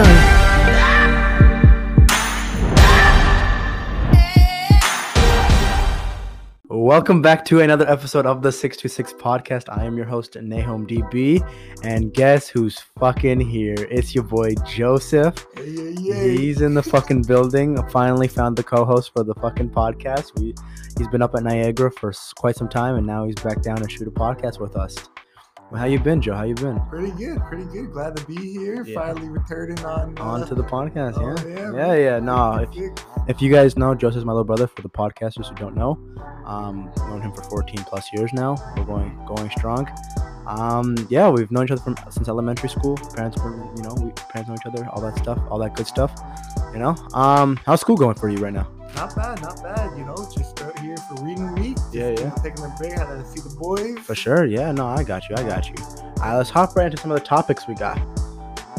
Island. Welcome back to another episode of the 626 podcast. I am your host, Nahome db, and guess who's fucking here? It's your boy Joseph. He's in the fucking building. I finally found the co-host for the fucking podcast. He's been up at Niagara for quite some time, and now he's back down to shoot a podcast with us. Well, how you been, Joe? How you been? Pretty good. Glad to be here. Yeah. Finally returning onto the podcast. If you guys know, Joseph's my little brother. For the podcasters who don't know, known him for 14 plus years now. We're going strong. We've known each other since elementary school. Parents know each other, all that good stuff. How's school going for you right now? Not bad. Just out here for reading week. Taking a break, had to see the boys. For sure. Yeah. No, I got you. All right, let's hop right into some of the topics we got.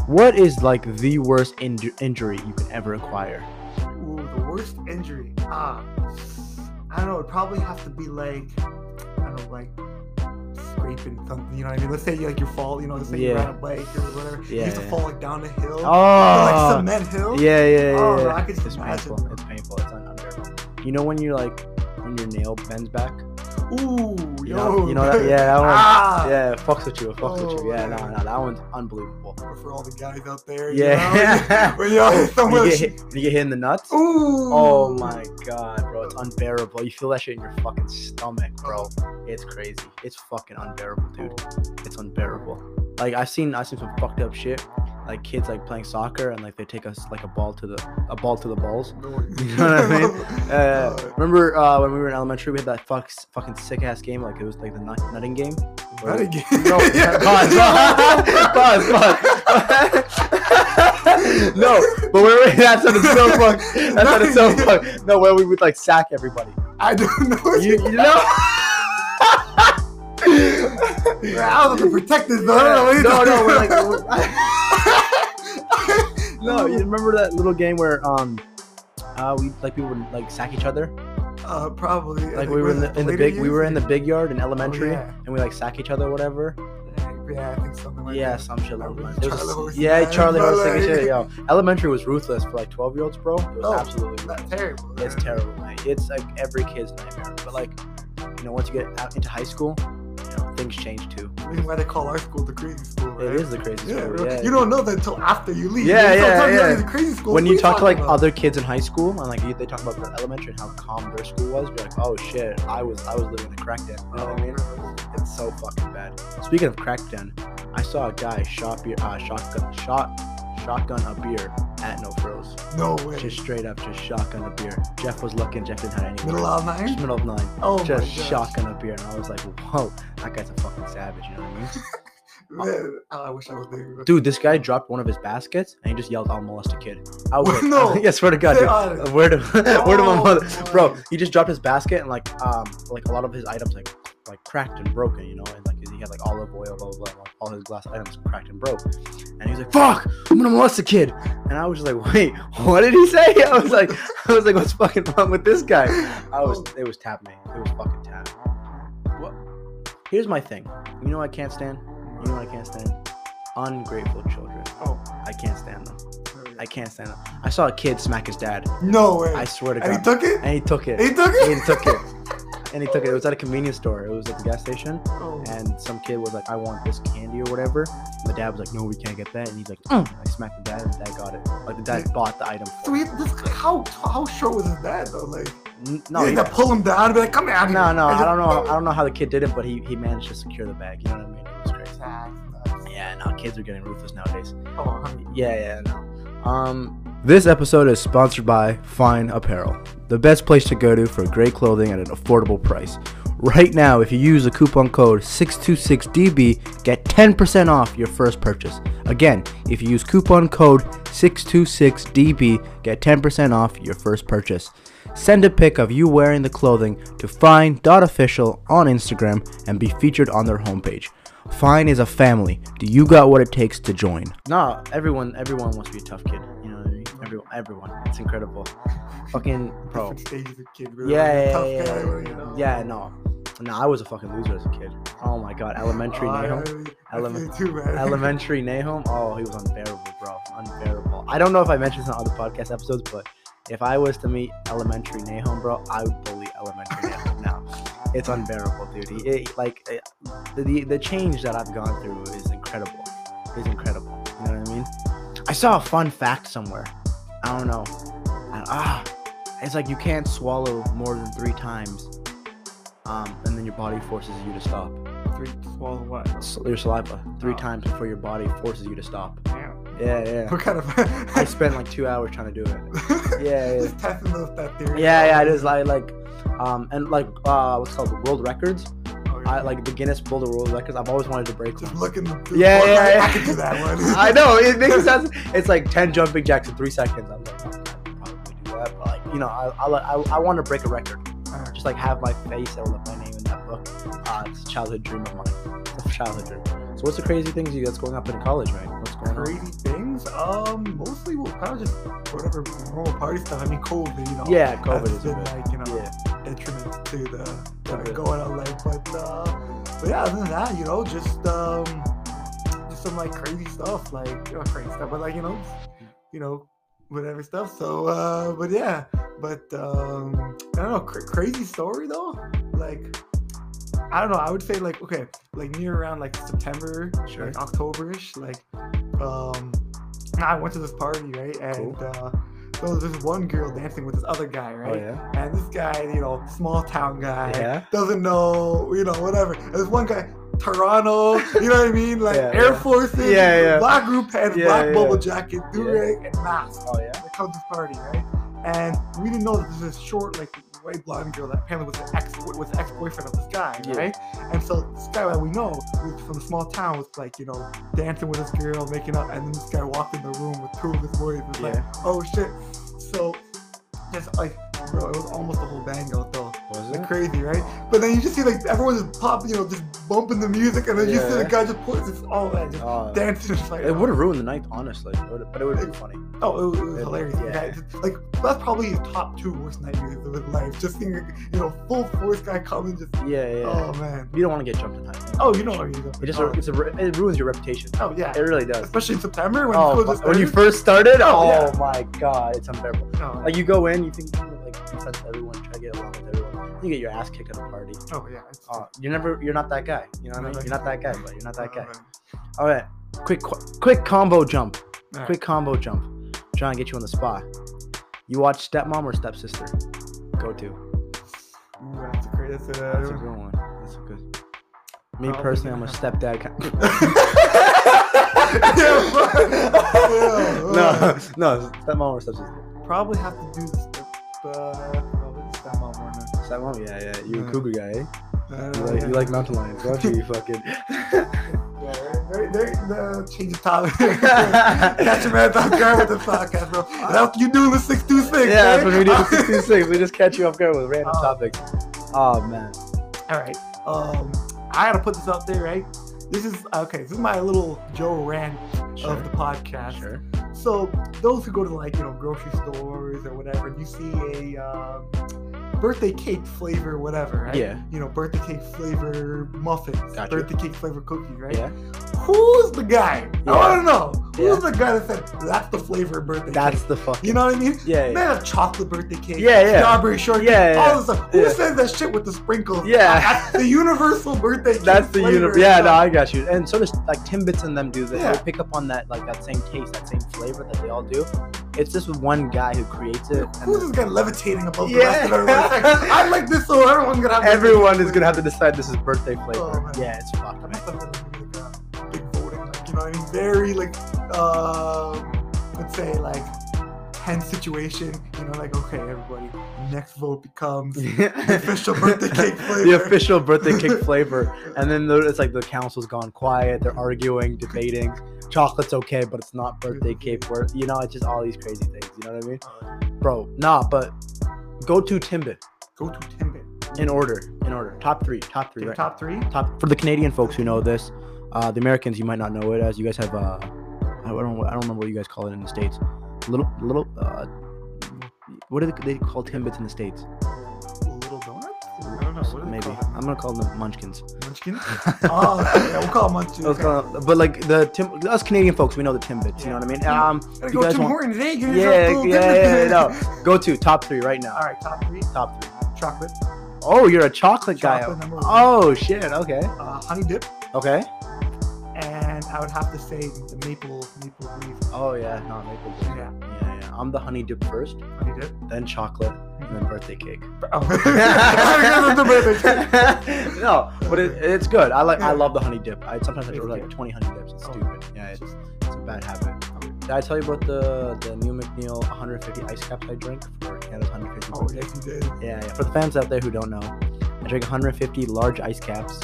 What is like the worst injury you can ever acquire? Ooh, the worst injury. I don't know. It'd probably have to be like scraping something. You know what I mean? Let's say you fall. You're on a bike or whatever. Yeah, you used to fall down a hill. Oh, like cement hill. Yeah. Oh, I could just imagine. It's painful. It's unbearable. You know when your nail bends back? Ooh, that? Yeah, that one. Yeah, it fucks with you. Yeah, no, that one's unbelievable. For all the guys out there, you get hit in the nuts. Ooh. Oh my god, bro, it's unbearable. You feel that shit in your fucking stomach, bro. It's crazy. It's fucking unbearable, dude. It's unbearable. Like I've seen some fucked up shit. Like kids playing soccer and they take us a ball to the balls. You know what I mean? Remember when we were in elementary, we had that fucking sick ass game. It was like the nutting game. No, pause. No, but that sounded so fun. No, where we would sack everybody. I don't know. You know? I was like the protectors though. Yeah. No, we're No, you remember that little game where we would sack each other? Probably. We were in the big yard in elementary, and we sack each other, or whatever. Yeah, I think something like that. Some shit like that. Charlie was thinking shit. Yo, elementary was ruthless for 12-year-olds, bro. It was absolutely terrible. It's terrible, man. It's every kid's nightmare. But once you get out into high school, things change too. I mean, why they call our school the crazy school, right? It is the crazy school. Yeah, you don't know that until after you leave. The crazy school. When you talk to other kids in high school, and they talk about the elementary and how calm their school was, be like, oh shit, I was living in a crackdown. You know what I mean? It's so fucking bad. Speaking of crackdown, I saw a guy shotgun a beer at No Frills. No way. Just straight up, just shotgun a beer. Jeff was looking. Jeff didn't have anything. Middle of nine. Oh, just shotgun a beer, and I was like, whoa, that guy's a fucking savage. You know what I mean? Man, I wish I was there. Dude, this guy dropped one of his baskets and he just yelled, "I'll molest a kid." I was like, no. Yeah, swear to God, dude. Where do my mother? Bro, he just dropped his basket and a lot of his items cracked and broken, and he had olive oil, blah blah blah, all his glass items cracked and broke, and he was like, "Fuck, I'm gonna molest a kid," and I was just like, "Wait, what did he say?" I was like, "What's fucking wrong with this guy?" It was tap, man. It was fucking tap. What? Here's my thing. You know what I can't stand? Ungrateful children. Oh, I can't stand them. I can't stand them. I saw a kid smack his dad. No way. I swear to God. And he took it. It was at a convenience store. It was at the gas station. Oh. And some kid was like, "I want this candy" or whatever. And the dad was like, "No, we can't get that." And he's like, I smacked the dad, and the dad got it. The dad bought the item. So how short was his dad though? No, he had to pull him down and be like, "Come here." No, I don't know. I don't know how the kid did it, but he managed to secure the bag. You know what I mean? It was crazy. Kids are getting ruthless nowadays. Oh. No. This episode is sponsored by Fine Apparel, the best place to go to for great clothing at an affordable price. Right now, if you use the coupon code 626DB, get 10% off your first purchase. Again, if you use coupon code 626DB, get 10% off your first purchase. Send a pic of you wearing the clothing to fine.official on Instagram and be featured on their homepage. Fine is a family. Do you got what it takes to join? Nah, everyone wants to be a tough kid. Everyone, it's incredible. Fucking bro. Stages of kid, really. Yeah, no. No, I was a fucking loser as a kid. Oh my god, elementary Nahome. Elementary Nahome. Oh, he was unbearable, bro. Unbearable. I don't know if I mentioned this on other podcast episodes, but if I was to meet elementary Nahome, bro, I would bully elementary Nahome now. It's unbearable, dude. The change that I've gone through is incredible. It's incredible. You know what I mean? I saw a fun fact somewhere. I don't know. It's like you can't swallow more than 3 times. And then your body forces you to stop. 3 swallow what? Your saliva. 3 times before your body forces you to stop. Damn. Yeah. What kind of? I spent like 2 hours trying to do it. Yeah. Just testing that theory. Yeah. It is like what's called the world records. I like the Guinness Book of World Records. I've always wanted to break them. Look in the yeah. I can do that one. I know. It makes sense. It's like 10 jumping jacks in 3 seconds. I'm like, I could probably do that, but like, you know, I want to break a record. Just like have my face and my name in that book. It's a childhood dream of mine. It's a childhood dream. So what's the crazy things that's going up in college, right? What's going on? Crazy things? Mostly we'll probably just whatever normal party stuff. I mean, COVID, you know. Yeah, COVID has been like, you know, detriment to the going out life. But yeah, other than that, you know, just some like crazy stuff, like not crazy stuff, but like you know, whatever stuff. So, but yeah. But, I don't know, crazy story though? Like, I don't know, I would say like, okay, like near around like September, sure. Like October-ish, like, I went to this party, right? And, cool. So there's one girl dancing with this other guy, right? Oh, yeah. And this guy, you know, small town guy, doesn't know, you know, whatever. And this one guy, Toronto, you know what I mean? Like Air Forces, black group head, black bubble jacket, do-rag, and mask. Oh, yeah. They come to this party, right? And we didn't know that this was a short, like, white blonde girl that apparently was an ex-boyfriend of this guy, right? And so this guy that we know from the small town was like, you know, dancing with this girl, making up, and then this guy walked in the room with 2 of his boys and was like, oh shit. So just like, bro, it was almost a whole bang out though. Was it? Crazy, right? But then you just see like everyone just pop, you know, just bumping the music, and then you see the guy just puts it all that, just dancing. Just like, it would have ruined the night, honestly. But it would have been funny. Oh, it was hilarious. Yeah. Like that's probably his top 2 worst night music of his life. Just seeing, you know, full force guy coming, just Oh man, you don't want to get jumped in time. Oh, you don't want to. It just it ruins your reputation. Oh yeah, it really does. Especially in September when you first started. Oh my god, it's unbearable. Oh. Like you go in, you think like confess everyone, try to get along with everyone. You get your ass kicked at a party. Oh yeah. You're not that guy. You know what I mean? You're not that guy, but you're not that guy. All right, quick combo jump. Right. Quick combo jump. I'm trying to get you on the spot. You watch Stepmom or Stepsister? Go to. Ooh, that's a good one. That's a good. Me personally, I'm a stepdad kind. No, Stepmom or Stepsister? Probably have to do Stepmom more. Stepmom, yeah. You a cougar guy, eh? You like mountain lions, don't you? You fucking. Change the topic. Catch a man off guard with this podcast, bro. That's what you do with 626. Yeah, that's what we do with 626. We just catch you off guard with random topics. Oh man. All right. I gotta put this out there, right? This is my little Joe Rand of the podcast. Sure. So those who go to like, you know, grocery stores or whatever, and you see a birthday cake flavor, whatever, right? Yeah. You know, birthday cake flavor muffins, gotcha. Birthday cake flavor cookie, right? Yeah. Who's the guy? Yeah. I want to know. Who's the guy that said, that's the flavor of birthday cake? That's the fucking... You know what I mean? Yeah, yeah. They have chocolate birthday cake, strawberry shortcake, all this stuff. Who says that shit with the sprinkles? Yeah. That's the universal birthday cake that's the universal. Yeah, no, I got you. And so does, like, Timbits and them do that. Yeah. They pick up on that, like, that same taste, that same flavor that they all do. It's just one guy who creates it. Who's this guy levitating above the rest of everyone? Like, I like this, so everyone's gonna have. Everyone is gonna have to decide this is birthday flavor. Oh, yeah, it's fucked. Like big voting, like, you know what I mean? Very like, let's say like tense situation. You know, like, okay, everybody, next vote becomes the official birthday cake flavor. The official birthday cake flavor, and then it's like the council's gone quiet. They're arguing, debating. Chocolate's okay, but it's not birthday cake worth. You know, it's just all these crazy things. You know what I mean? Bro, but go to Timbit. Go to Timbit. In order. Top three. Right? Top three? For the Canadian folks who know this, the Americans, you might not know it as. You guys have, I don't remember what you guys call it in the States. What do they call Timbits in the States? Little donuts? don't know. What maybe. I'm gonna call them munchkins. Munchkins? Oh, yeah, we'll call them munchkins. Let's call them, but like the us Canadian folks, we know the Timbits. Yeah. You know what I mean? You go guys Tim Hortons, hey, give me some food. No. Go to top three right now. All right, top three. Top three. Chocolate. Oh, you're a chocolate guy. Oh shit. Okay. Honey dip. Okay. And I would have to say the maple leaf. Oh yeah, not maple leaf. Yeah. Yeah. I'm the honey dip first. Honey dip. Then chocolate. And then birthday cake. No, but it's good. I love the honey dip. Sometimes I order like 20 honey dips. It's stupid. Yeah, it's a bad habit. Did I tell you about the new McNeil 150 ice caps I drink for Canada's 150? Oh yes, you did. Yeah. For the fans out there who don't know, I drink 150 large ice caps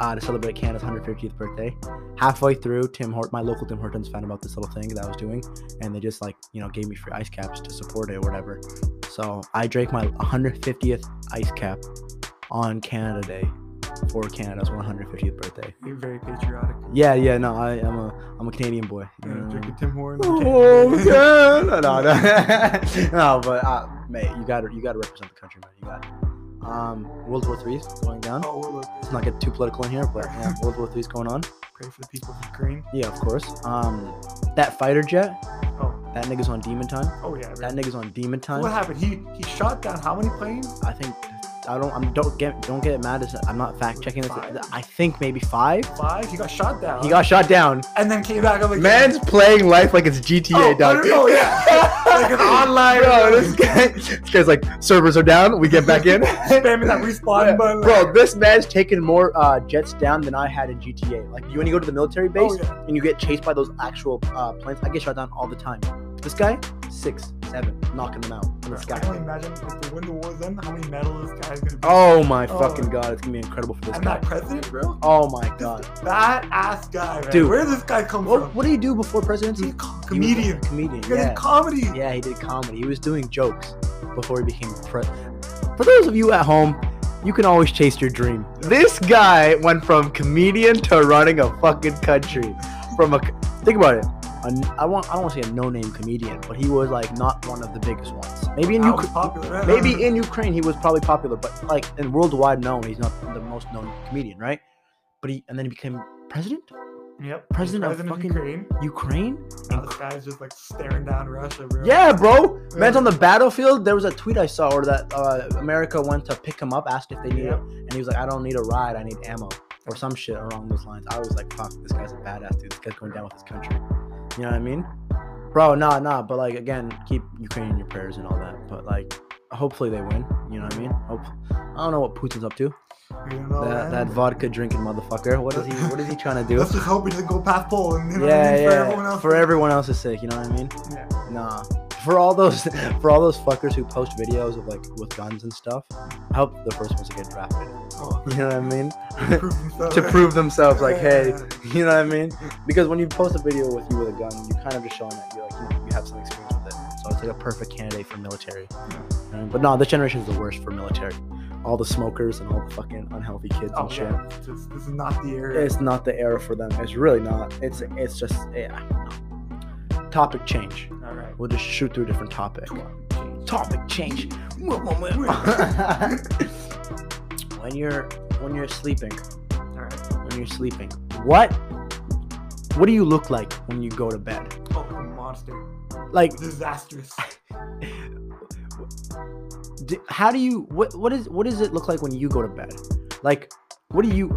to celebrate Canada's 150th birthday. Halfway through, my local Tim Hortons found about this little thing that I was doing, and they just gave me free ice caps to support it or whatever. So I drank my 150th ice cap on Canada Day for Canada's 150th birthday. You're very patriotic. Yeah. No, I'm a Canadian boy. You know? Drinking Tim Hortons. Oh yeah, no. But mate, you gotta represent the country, man. You got it. World War III is going down. Let's not get too political in here, but yeah, World War III is going on. Pray for the people of Ukraine. Yeah, of course. That fighter jet. Oh. That nigga's on demon time. Oh yeah. Right. That nigga's on demon time. What happened? He shot down how many planes? I think don't get mad. I'm not fact checking this. I think maybe five. Five. He got shot down. And then came back. I'm like, man's playing life like it's GTA, dog. Oh yeah. Like it's online. Bro, this guy's like, servers are down. We get back in. Spamming that respawn button. Bro, this man's taking more jets down than I had in GTA. Like when you go to the military base and you get chased by those actual planes, I get shot down all the time. This guy, 6, 7, knocking them out. I can only imagine if the window was in, how many medals this guy's gonna be. Oh my fucking god, it's gonna be incredible for this guy. And that president, bro? Oh my god. That ass guy, man. Dude, where did this guy come from? What did he do before presidency? He was a comedian. He did comedy. Yeah, he did comedy. He was doing jokes before he became president. For those of you at home, you can always chase your dream. This guy went from comedian to running a fucking country. Think about it. I don't want to say a no-name comedian, but he was not one of the biggest ones. Maybe in Ukraine he was probably popular, but in worldwide known, he's not the most known comedian, right? But then he became president. Yep. President of fucking Ukraine? This guy's just staring down Russia, bro. Yeah, bro. Man's on the battlefield. There was a tweet I saw where that America went to pick him up, asked if they needed him, and he was like, "I don't need a ride. I need ammo," or some shit along those lines. I was like, "Fuck, this guy's a badass dude. This guy's going down with his country." You know what I mean? Bro, nah. But again, keep Ukraine in your prayers and all that. But hopefully they win. You know what I mean? I don't know what Putin's up to. You know, that vodka drinking motherfucker. What is he trying to do? Let's just hope he doesn't go past Poland. You know what I mean? For everyone else's sake. You know what I mean? Yeah. Nah. For all those fuckers who post videos of with guns and stuff, I hope the first ones to get drafted. You know what I mean? To prove themselves, hey, you know what I mean? Because when you post a video with a gun, you kind of just showing that you have some experience with it. So it's a perfect candidate for military. Yeah. But no, this generation is the worst for military. All the smokers and all the fucking unhealthy kids and shit. Yeah. This is not the era. It's not the era for them. It's really not. It's just topic change. All right. We'll just shoot through a different topic. Topic change. When you're sleeping. All right. When you're sleeping, what do you look like when you go to bed? Oh, a monster. Disastrous. What does it look like when you go to bed? What do you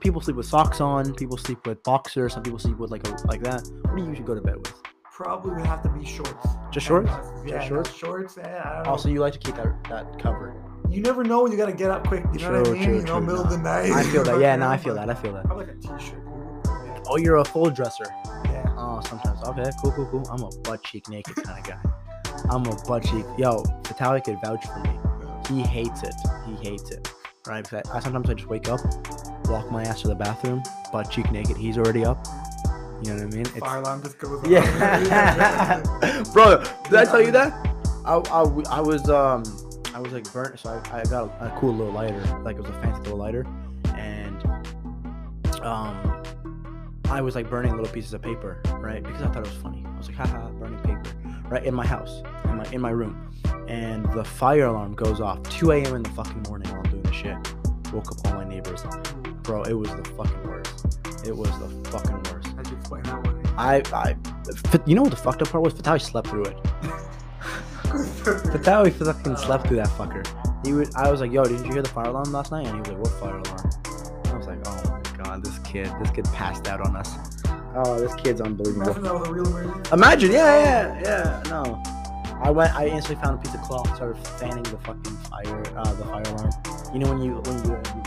people sleep with socks on, people sleep with boxers, some people sleep with that. What do you usually go to bed with? Probably would have to be shorts. Just shorts? Shorts. Yeah, I don't know. Also, you like to keep that covered. You never know when you gotta get up quick. You know what I mean? Middle of the night. I feel that. Yeah, no, I feel that. Probably like a t-shirt. Yeah. Oh, you're a full dresser. Yeah. Oh, sometimes. Okay, cool. I'm a butt cheek naked kind of guy. Yo, Vitalik could vouch for me. He hates it. Right? Because I sometimes just wake up, walk my ass to the bathroom, butt cheek naked. He's already up. You know what I mean? Fire alarm just goes off. Yeah. Bro, did I tell you that? I was burnt, so I got a cool little lighter. It was a fancy little lighter, and I was burning little pieces of paper, right? Because I thought it was funny. I was like, haha, burning paper, right? In my house, in my room, and the fire alarm goes off 2 a.m. in the fucking morning while I'm doing this shit. woke up all my neighbors. Bro, it was the fucking worst. It was the fucking worst. How'd you explain that one? You know what the fucked up part was? Fatahi slept through it. Fatahi fucking slept through that fucker. I was like, yo, didn't you hear the fire alarm last night? And he was like, what fire alarm? I was like, oh my god, this kid passed out on us. Oh, this kid's unbelievable. Imagine that was a real word. Imagine, yeah, no. I instantly found a piece of cloth, started fanning the fucking fire, the fire alarm. You know when you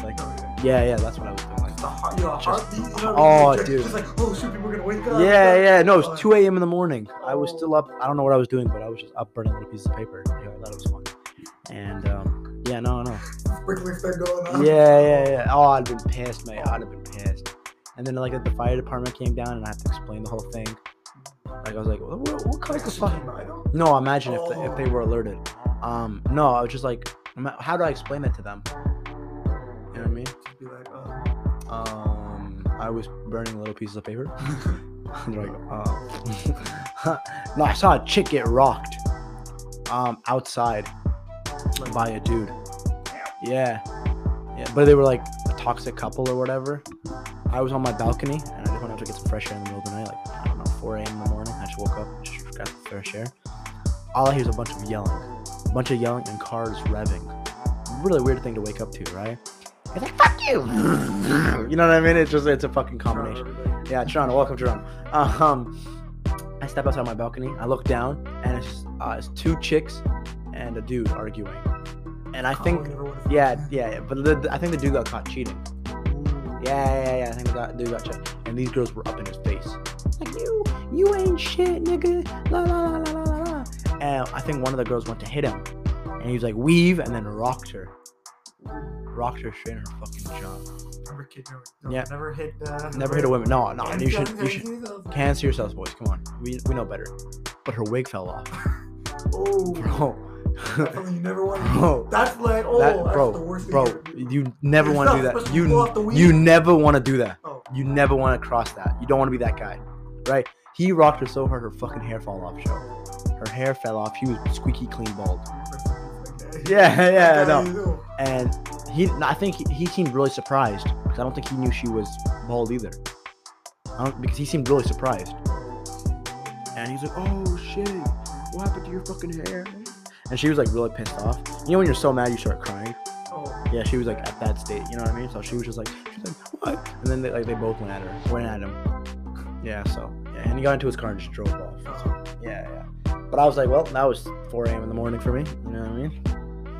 like, yeah, that's what I was doing. Like, the heartbeat, you know, dude. Just like, oh shoot, people are gonna wake up. Yeah, no, it was 2 a.m. in the morning. I was still up. I don't know what I was doing, but I was just up burning little pieces of paper. Yeah, I thought it was fun. And yeah, no. Going on. Yeah. Oh, I'd been pissed, mate. I'd have been pissed. And then like the fire department came down, and I had to explain the whole thing. Like, I was like, what kind of fire? No, imagine if they were alerted. No, I was just like, how do I explain that to them? You know what I mean? Just be like, I was burning little pieces of paper. They're like, no, I saw a chick get rocked. Outside by a dude. Yeah, but they were like a toxic couple or whatever. I was on my balcony and I just went out to get some fresh air in the middle of the night, like, I don't know, 4 a.m. in the morning. I just woke up, just got the fresh air. All I hear is a bunch of yelling and cars revving. Really weird thing to wake up to, right? It's like, fuck you! You know what I mean? It's a fucking combination. Yeah, Toronto, welcome to Toronto. I step outside my balcony, I look down, and it's two chicks and a dude arguing. And I think, but I think the dude got caught cheating. Yeah, I think the dude got checked. And these girls were up in his face. Like, you ain't shit, nigga. La, la, la, la, la, la. And I think one of the girls went to hit him. And he was like, weave, and then rocked her. Rocked her straight in her fucking jaw. Never hit a woman. No, and you should cancel yourselves, boys. Come on. We know better. But her wig fell off. Oh. Bro. You never want to do. That's like, that's the worst thing. Bro, you never want to do that. You never want to do that. Oh. You never want to cross that. You don't want to be that guy, right? He rocked her so hard, her fucking hair fell off. Her hair fell off. He was squeaky clean bald. Yeah, no. And I think he seemed really surprised because I don't think he knew she was bald either. Because he seemed really surprised. And he's like, oh shit, what happened to your fucking hair? And she was like really pissed off. You know when you're so mad you start crying? Oh. Yeah, she was like at that state, you know what I mean? So she was just like, what? And then they both went at him. Yeah, and he got into his car and just drove off. Oh. Yeah. But I was like, well, that was 4 a.m. in the morning for me. You know what I mean?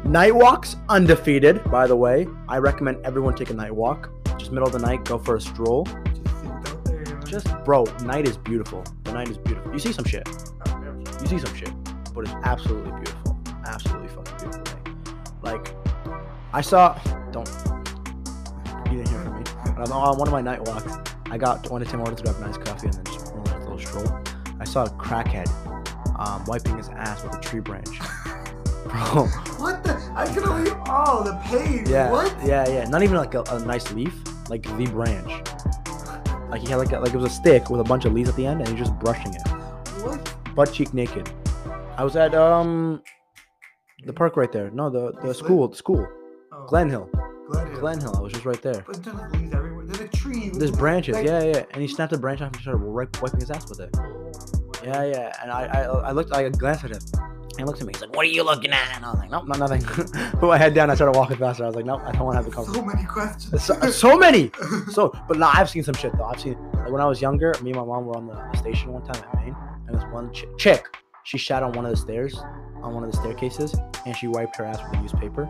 Night walks, undefeated, by the way. I recommend everyone take a night walk. Just middle of the night, go for a stroll. Bro, night is beautiful. The night is beautiful. You see some shit, but it's absolutely beautiful. Absolutely fucking beautiful thing. Like, I saw. You didn't hear from me. But on one of my night walks, I went to Tim Hortons, grabbed a nice coffee, and then just went on a little stroll. I saw a crackhead wiping his ass with a tree branch. Bro. What the? I could only. Oh, the pain. Yeah. What? Yeah. Not even like a nice leaf, like the branch. Like he had like it was a stick with a bunch of leaves at the end, and he was just brushing it. What? Butt cheek naked. I was at the park right there. No, the school. Oh. Glen Hill. I was just right there. But there's leaves everywhere. There's a tree. There's branches. Yeah. And he snapped a branch off and started wiping his ass with it. Yeah. And I looked. I glanced at him. He looked at me. He's like, "What are you looking at?" And I was like, "Nope, not nothing." Put my head down. I started walking faster. I was like, "Nope, I don't want to have the conversation." So many questions. So many. But no, I've seen some shit though. I've seen like, when I was younger. Me and my mom were on the station one time at Maine, and this one chick. She sat on one of the stairs. On one of the staircases, and she wiped her ass with a newspaper.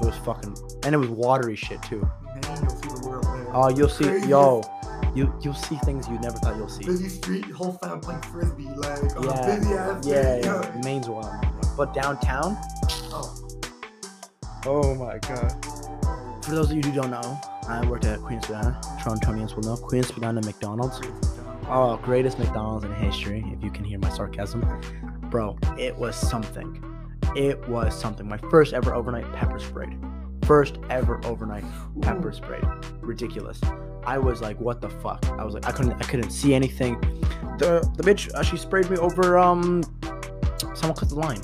It was fucking, and it was watery shit too. Man, you'll see the world, man. Oh, you'll see, crazy. You'll see things you never thought you'll see. Busy street, whole family playing frisbee, like busy ass. Yeah. Maine's wild, but downtown. Oh my god. For those of you who don't know, I worked at Queen's Spadina. Torontonians will know Queen's Spadina McDonald's. Oh, greatest McDonald's in history. If you can hear my sarcasm. Bro, it was something. My first ever overnight pepper sprayed. Ridiculous. I was like, what the fuck? I was like, I couldn't see anything. The bitch, she sprayed me over. Someone cut the line.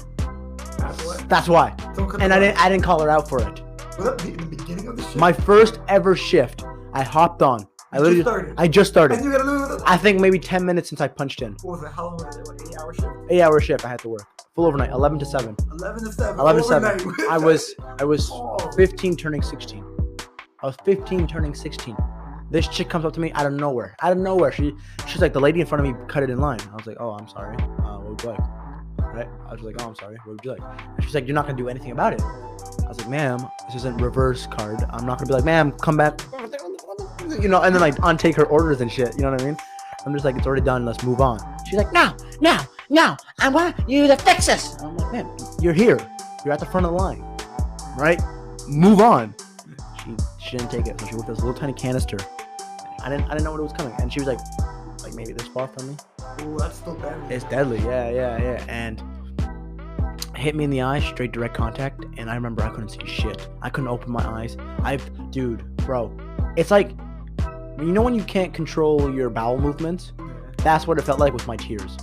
That's why. And I didn't call her out for it. Was that the beginning of the shift? My first ever shift. I hopped on. I just started. And you gotta live with it. I think maybe 10 minutes since I punched in. What was it? How long was it? Like 8-hour shift? 8-hour shift I had to work. Full overnight, 11 to 7. 11 to 7. 11 to 7. I was 15 turning 16. I was 15 turning 16. This chick comes up to me out of nowhere. She's like, the lady in front of me cut it in line. I was like, oh, I'm sorry. What would you like? Right? I was like, oh, I'm sorry. What would you like? And she's like, you're not going to do anything about it. I was like, ma'am, this isn't reverse card. I'm not going to be like, ma'am, come back. You know, and then like untake her orders and shit. You know what I mean? I'm just like, it's already done. Let's move on. She's like, no. I want you to fix this. And I'm like, ma'am, you're here. You're at the front of the line. Right? Move on. She didn't take it. So she whipped this little tiny canister. I didn't know what it was coming. And she was like maybe this far from me. Ooh, that's still deadly. It's deadly. Yeah. And hit me in the eye, straight direct contact. And I remember I couldn't see shit. I couldn't open my eyes. Dude, bro. It's like, you know when you can't control your bowel movements? That's what it felt like with my tears.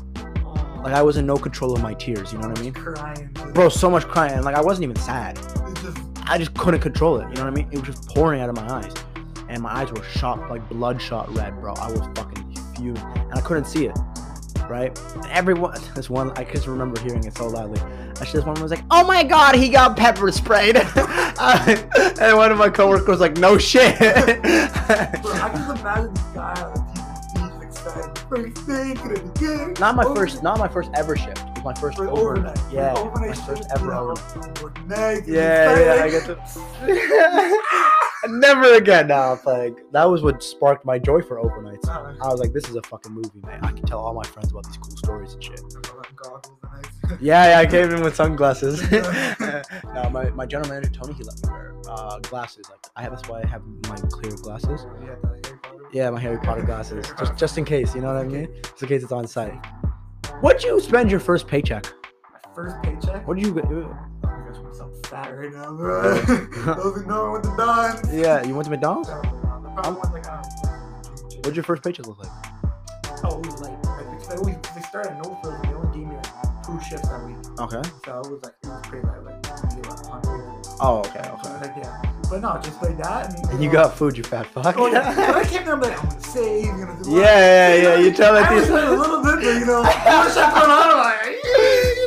Like I was in no control of my tears, you know what I mean? Crying. Bro, so much crying. Like I wasn't even sad. I just couldn't control it, you know what I mean? It was just pouring out of my eyes. And my eyes were shot, like bloodshot red, bro. I was fucking fuming. And I couldn't see it, right? And this one, I just remember hearing it so loudly. Actually, this one was like, oh my God, he got pepper sprayed. And one of my coworkers was like, no shit. Bro, I just imagine this guy on the TV excited. Not my first ever shift. My first overnight. Yeah, my first ever overnight. Yeah, I get to... Never again. Now, like that was what sparked my joy for overnights. I was like, this is a fucking movie, man. I can tell all my friends about these cool stories and shit. Yeah, I came in with sunglasses. No, my general manager Tony, he let me wear glasses. Like that's why I have my clear glasses. Yeah, my Harry Potter glasses, just in case. You know what I mean? Just in case it's on site. What'd you spend your first paycheck? My first paycheck? What did you get? I guess I'm so fat right now, bro. I went to McDonald's. Yeah, you went to McDonald's? What'd your first paycheck look like? Oh, it was like, they started at Northfield, but they only gave me like 2 shifts that week. Okay. So it was crazy. I was like, oh, okay. I was like, yeah. But no, just like that. And you got food, you fat fuck. Oh, yeah. When I came there, I'm like, I'm gonna save, I'm gonna do yeah. You tell that these. I was a little bit, but you know, I wish I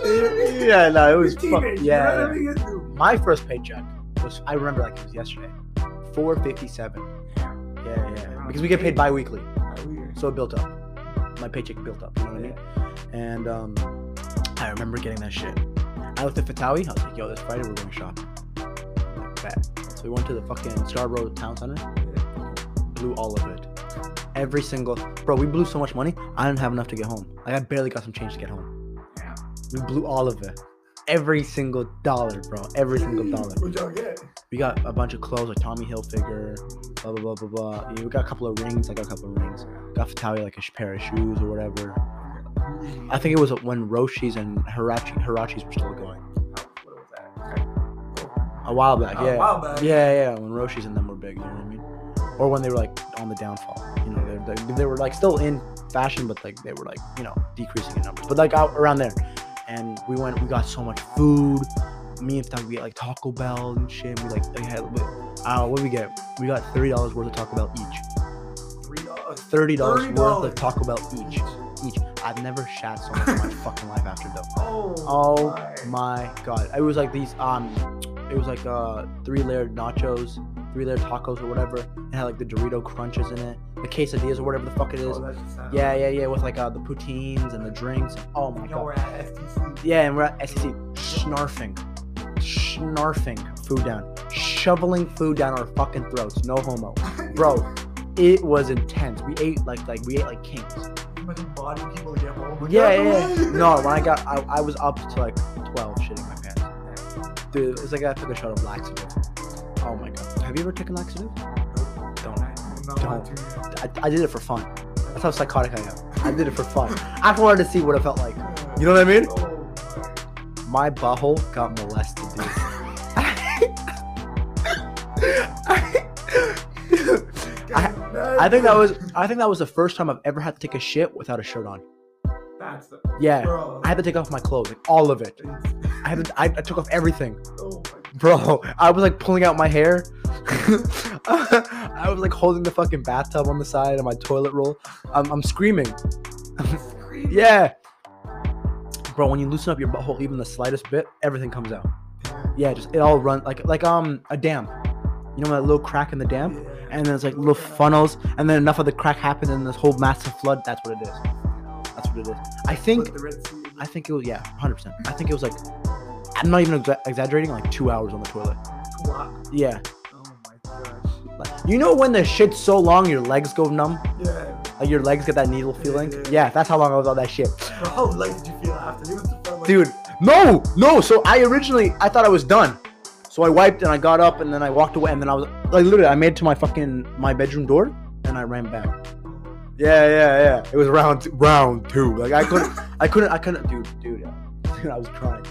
found out. Like, yeah, no, it was fun. Yeah. My first paycheck was, I remember like it was yesterday, $4.57. Yeah. Because we get paid bi-weekly, so it built up. My paycheck built up. You know what I mean? And I remember getting that shit. I looked at Fatahi. I was like, yo, this Friday we're going shopping. So we went to the fucking Star Road Town Center, blew all of it. Every single, bro, we blew so much money, I didn't have enough to get home. Like I barely got some change to get home. Yeah. We blew all of it. Every single dollar, bro. Every single dollar. What'd y'all get? We got a bunch of clothes, like Tommy Hilfiger, blah, blah, blah, blah, blah. We got a couple of rings. Got Fatahi like a pair of shoes or whatever. I think it was when Roshi's and Hirachi's were still going. A while back. Yeah. When Roshi's and them were big, you know what I mean? Or when they were like on the downfall, you know, they were like still in fashion, but like they were like, you know, decreasing in numbers, but like out around there. And we got so much food. Me and Fatahi, we ate like Taco Bell and shit. We like, what did we get? We got $30 worth of Taco Bell each. $30 worth of Taco Bell each. I've never shat so much in my fucking life after though. Oh my God. It was like these, it was like 3-layered nachos, 3-layered tacos or whatever. It had like the Dorito crunches in it, the quesadillas or whatever the fuck it is. Yeah. With like the poutines and the drinks. Oh my God. We're at SCC. Yeah, and we're at SCC snarfing food down, shoveling food down our fucking throats. No homo, bro. It was intense. We ate like kings. Body people to get home. Yeah. No, when I was up to like 12 shitting my pants. Dude, it was like I took a shot of laxative. Oh my God. Have you ever taken laxative? Don't. I did it for fun. That's how psychotic I am. I did it for fun. I wanted to see what it felt like. You know what I mean? My butthole got molested, dude. I think that was the first time I've ever had to take a shit without a shirt on. Yeah, bro. I had to take off my clothes, like all of it. I took off everything. Oh my Bro, I was like pulling out my hair. I was like holding the fucking bathtub on the side of my toilet roll. I'm screaming. Yeah. Bro, when you loosen up your butthole even the slightest bit, everything comes out. Yeah, just it all runs like a dam. You know that little crack in the dam? Yeah. And then it's like little funnels, and then enough of the crack happens and this whole massive flood, that's what it is. That's what it is. I think it was, yeah, 100%. I think it was like, I'm not even exaggerating, like 2 hours on the toilet. Wow. Yeah. Oh my gosh. Like, you know when the shit's so long your legs go numb? Yeah. Like your legs get that needle feeling? Yeah, that's how long I was on that shit. Bro, how light did you feel after? You must have felt like— Dude, no. So I thought I was done. So I wiped and I got up and then I walked away and then I was like, literally, I made it to my bedroom door and I ran back. Yeah. It was round two. Like I couldn't. Dude, I was crying.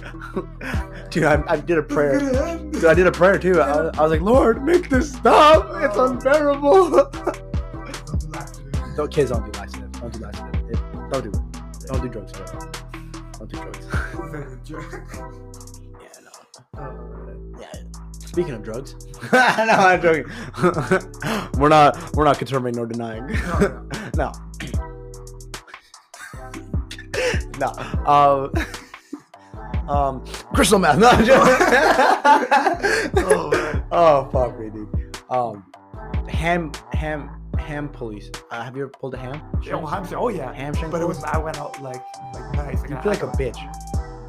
Dude, I did a prayer. Dude, I did a prayer too. I was like, Lord, make this stop. It's unbearable. Kids, don't do laxatives. Don't do laxatives. Don't do it. Don't do drugs, bro. Don't do drugs. Speaking of drugs, no, I'm joking. We're not confirming nor denying. No. Crystal meth. No, I'm joking. Oh fuck me, dude. Ham police. Have you ever pulled a ham? Yeah, well, ham shank. But it was, I went out like nice. Like, you feel like a bitch.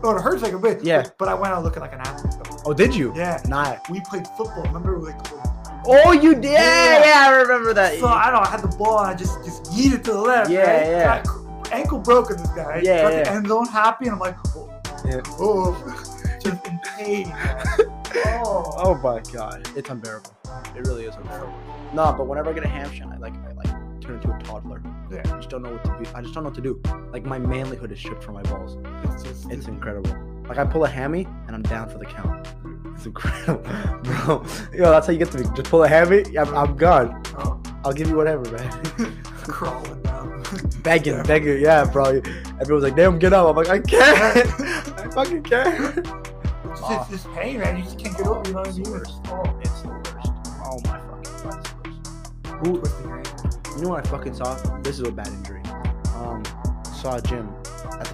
Oh, it hurts like a bitch. Yeah. But I went out looking like an athlete though. Oh, did you? Yeah. Nah. We played football. Remember? We like. Oh, you did? Yeah, I remember that. So I had the ball and I just yeeted to the left. Yeah, right? Yeah. Got ankle broken, this guy. Right? Yeah. Got the end zone happy, and I'm like, oh, just in pain. Oh my god, it's unbearable. It really is unbearable. Nah, but whenever I get a ham shank, I turn into a toddler. Yeah. I just don't know what to do. I just don't know what to do. Like, my manlyhood is stripped from my balls. It's incredible. Like, I pull a hammy and I'm down for the count. It's incredible, bro. Yo, that's how you get to me. Just pull a hammy. I'm gone. Oh. I'll give you whatever, man. Crawling down. Begging. Yeah, bro. Everyone's like, damn, get up. I'm like, I can't. I fucking can't. It's just pain, man. You just can't get over it. You know what I mean? It's the worst. Oh my fucking god, it's the worst. You know what I fucking saw? This is a bad injury. Saw at the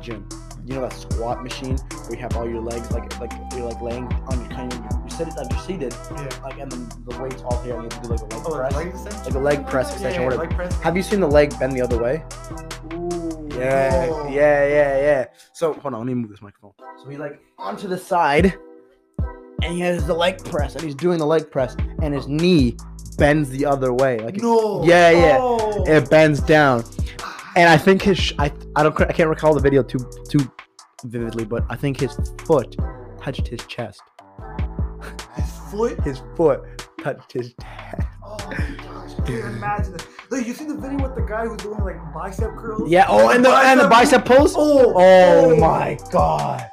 gym. You know that squat machine where you have all your legs like you're like laying on your kind of you're seated. Yeah. Like, and then the weight's all here and you have to do like a leg press. Like a leg press extension. Yeah, leg press. Have you seen the leg bend the other way? Ooh. Yeah. Whoa. Yeah. So hold on, let me move this microphone. So he's like onto the side and he has the leg press and he's doing the leg press and his knee bends the other way, like it bends down, and I think I can't recall the video too vividly, but I think his foot touched his chest. His foot touched his chest. Oh my gosh, I can't imagine that. Look, you see the video with the guy who's doing like bicep curls? Yeah. Oh, and the bicep pulls. Oh my god,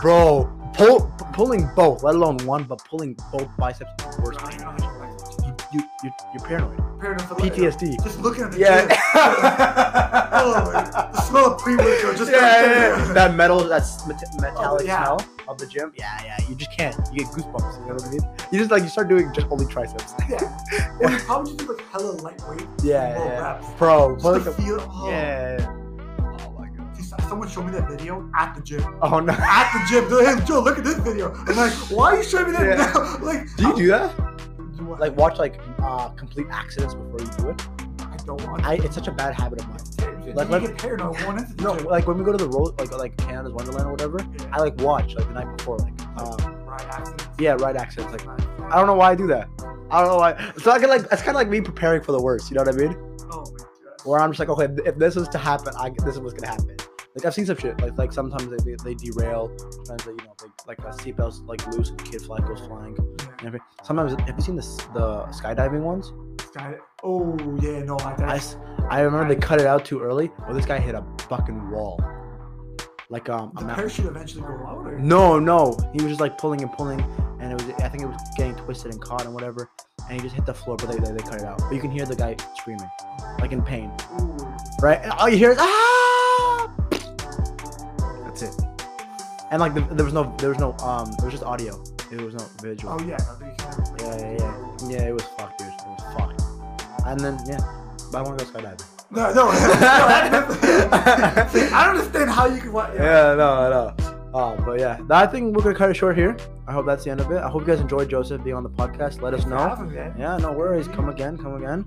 bro! Pulling both, let alone one, but pulling both biceps is the worst thing. You're paranoid for PTSD. Life. Just looking at the kid. Oh, the smell of pre-workout. Just that metallic smell of the gym. Yeah. You just can't. You get goosebumps. You know what I mean? You just like you start doing just only triceps. Yeah. Or you probably just do like hella lightweight. Yeah. Bro, just like the feel. Yeah. Someone showed me that video at the gym. Oh no! At the gym, they're like, hey, Joe, look at this video. I'm like, why are you showing me that now? Like, do you do that? Like watch complete accidents before you do it. I don't want. It's such a bad habit of mine. Like when I get paranoid, like when we go to the road, like Canada's Wonderland or whatever. Yeah. I like watch like the night before, ride accidents. Yeah, ride accidents. Like I don't know why I do that. I don't know why. So I can like it's kind of like me preparing for the worst. You know what I mean? Oh my god. Where I'm just like, okay, if this was to happen, this is what's gonna happen. Like I've seen some shit. Like sometimes they derail. Sometimes they, a seatbelt's like loose and kid flag goes flying. Sometimes, have you seen the skydiving ones? Oh yeah, no, I remember they cut it out too early. Oh, this guy hit a fucking wall. Like the parachute eventually go out. Or? No, he was just like pulling, and I think it was getting twisted and caught and whatever, and he just hit the floor. But they cut it out. But you can hear the guy screaming, like in pain. Ooh. Right? And all you hear is ah. That's it. And like there was no, there was just audio. It was not virtual. Oh yeah, I think you Yeah, it was fucked, dude. It was fucked. And then but I want to go skydiving. No. See, I don't understand how you can. But yeah, I think we're gonna cut it short here. I hope that's the end of it. I hope you guys enjoyed Joseph being on the podcast. Let us know. Yeah, no worries. Come again.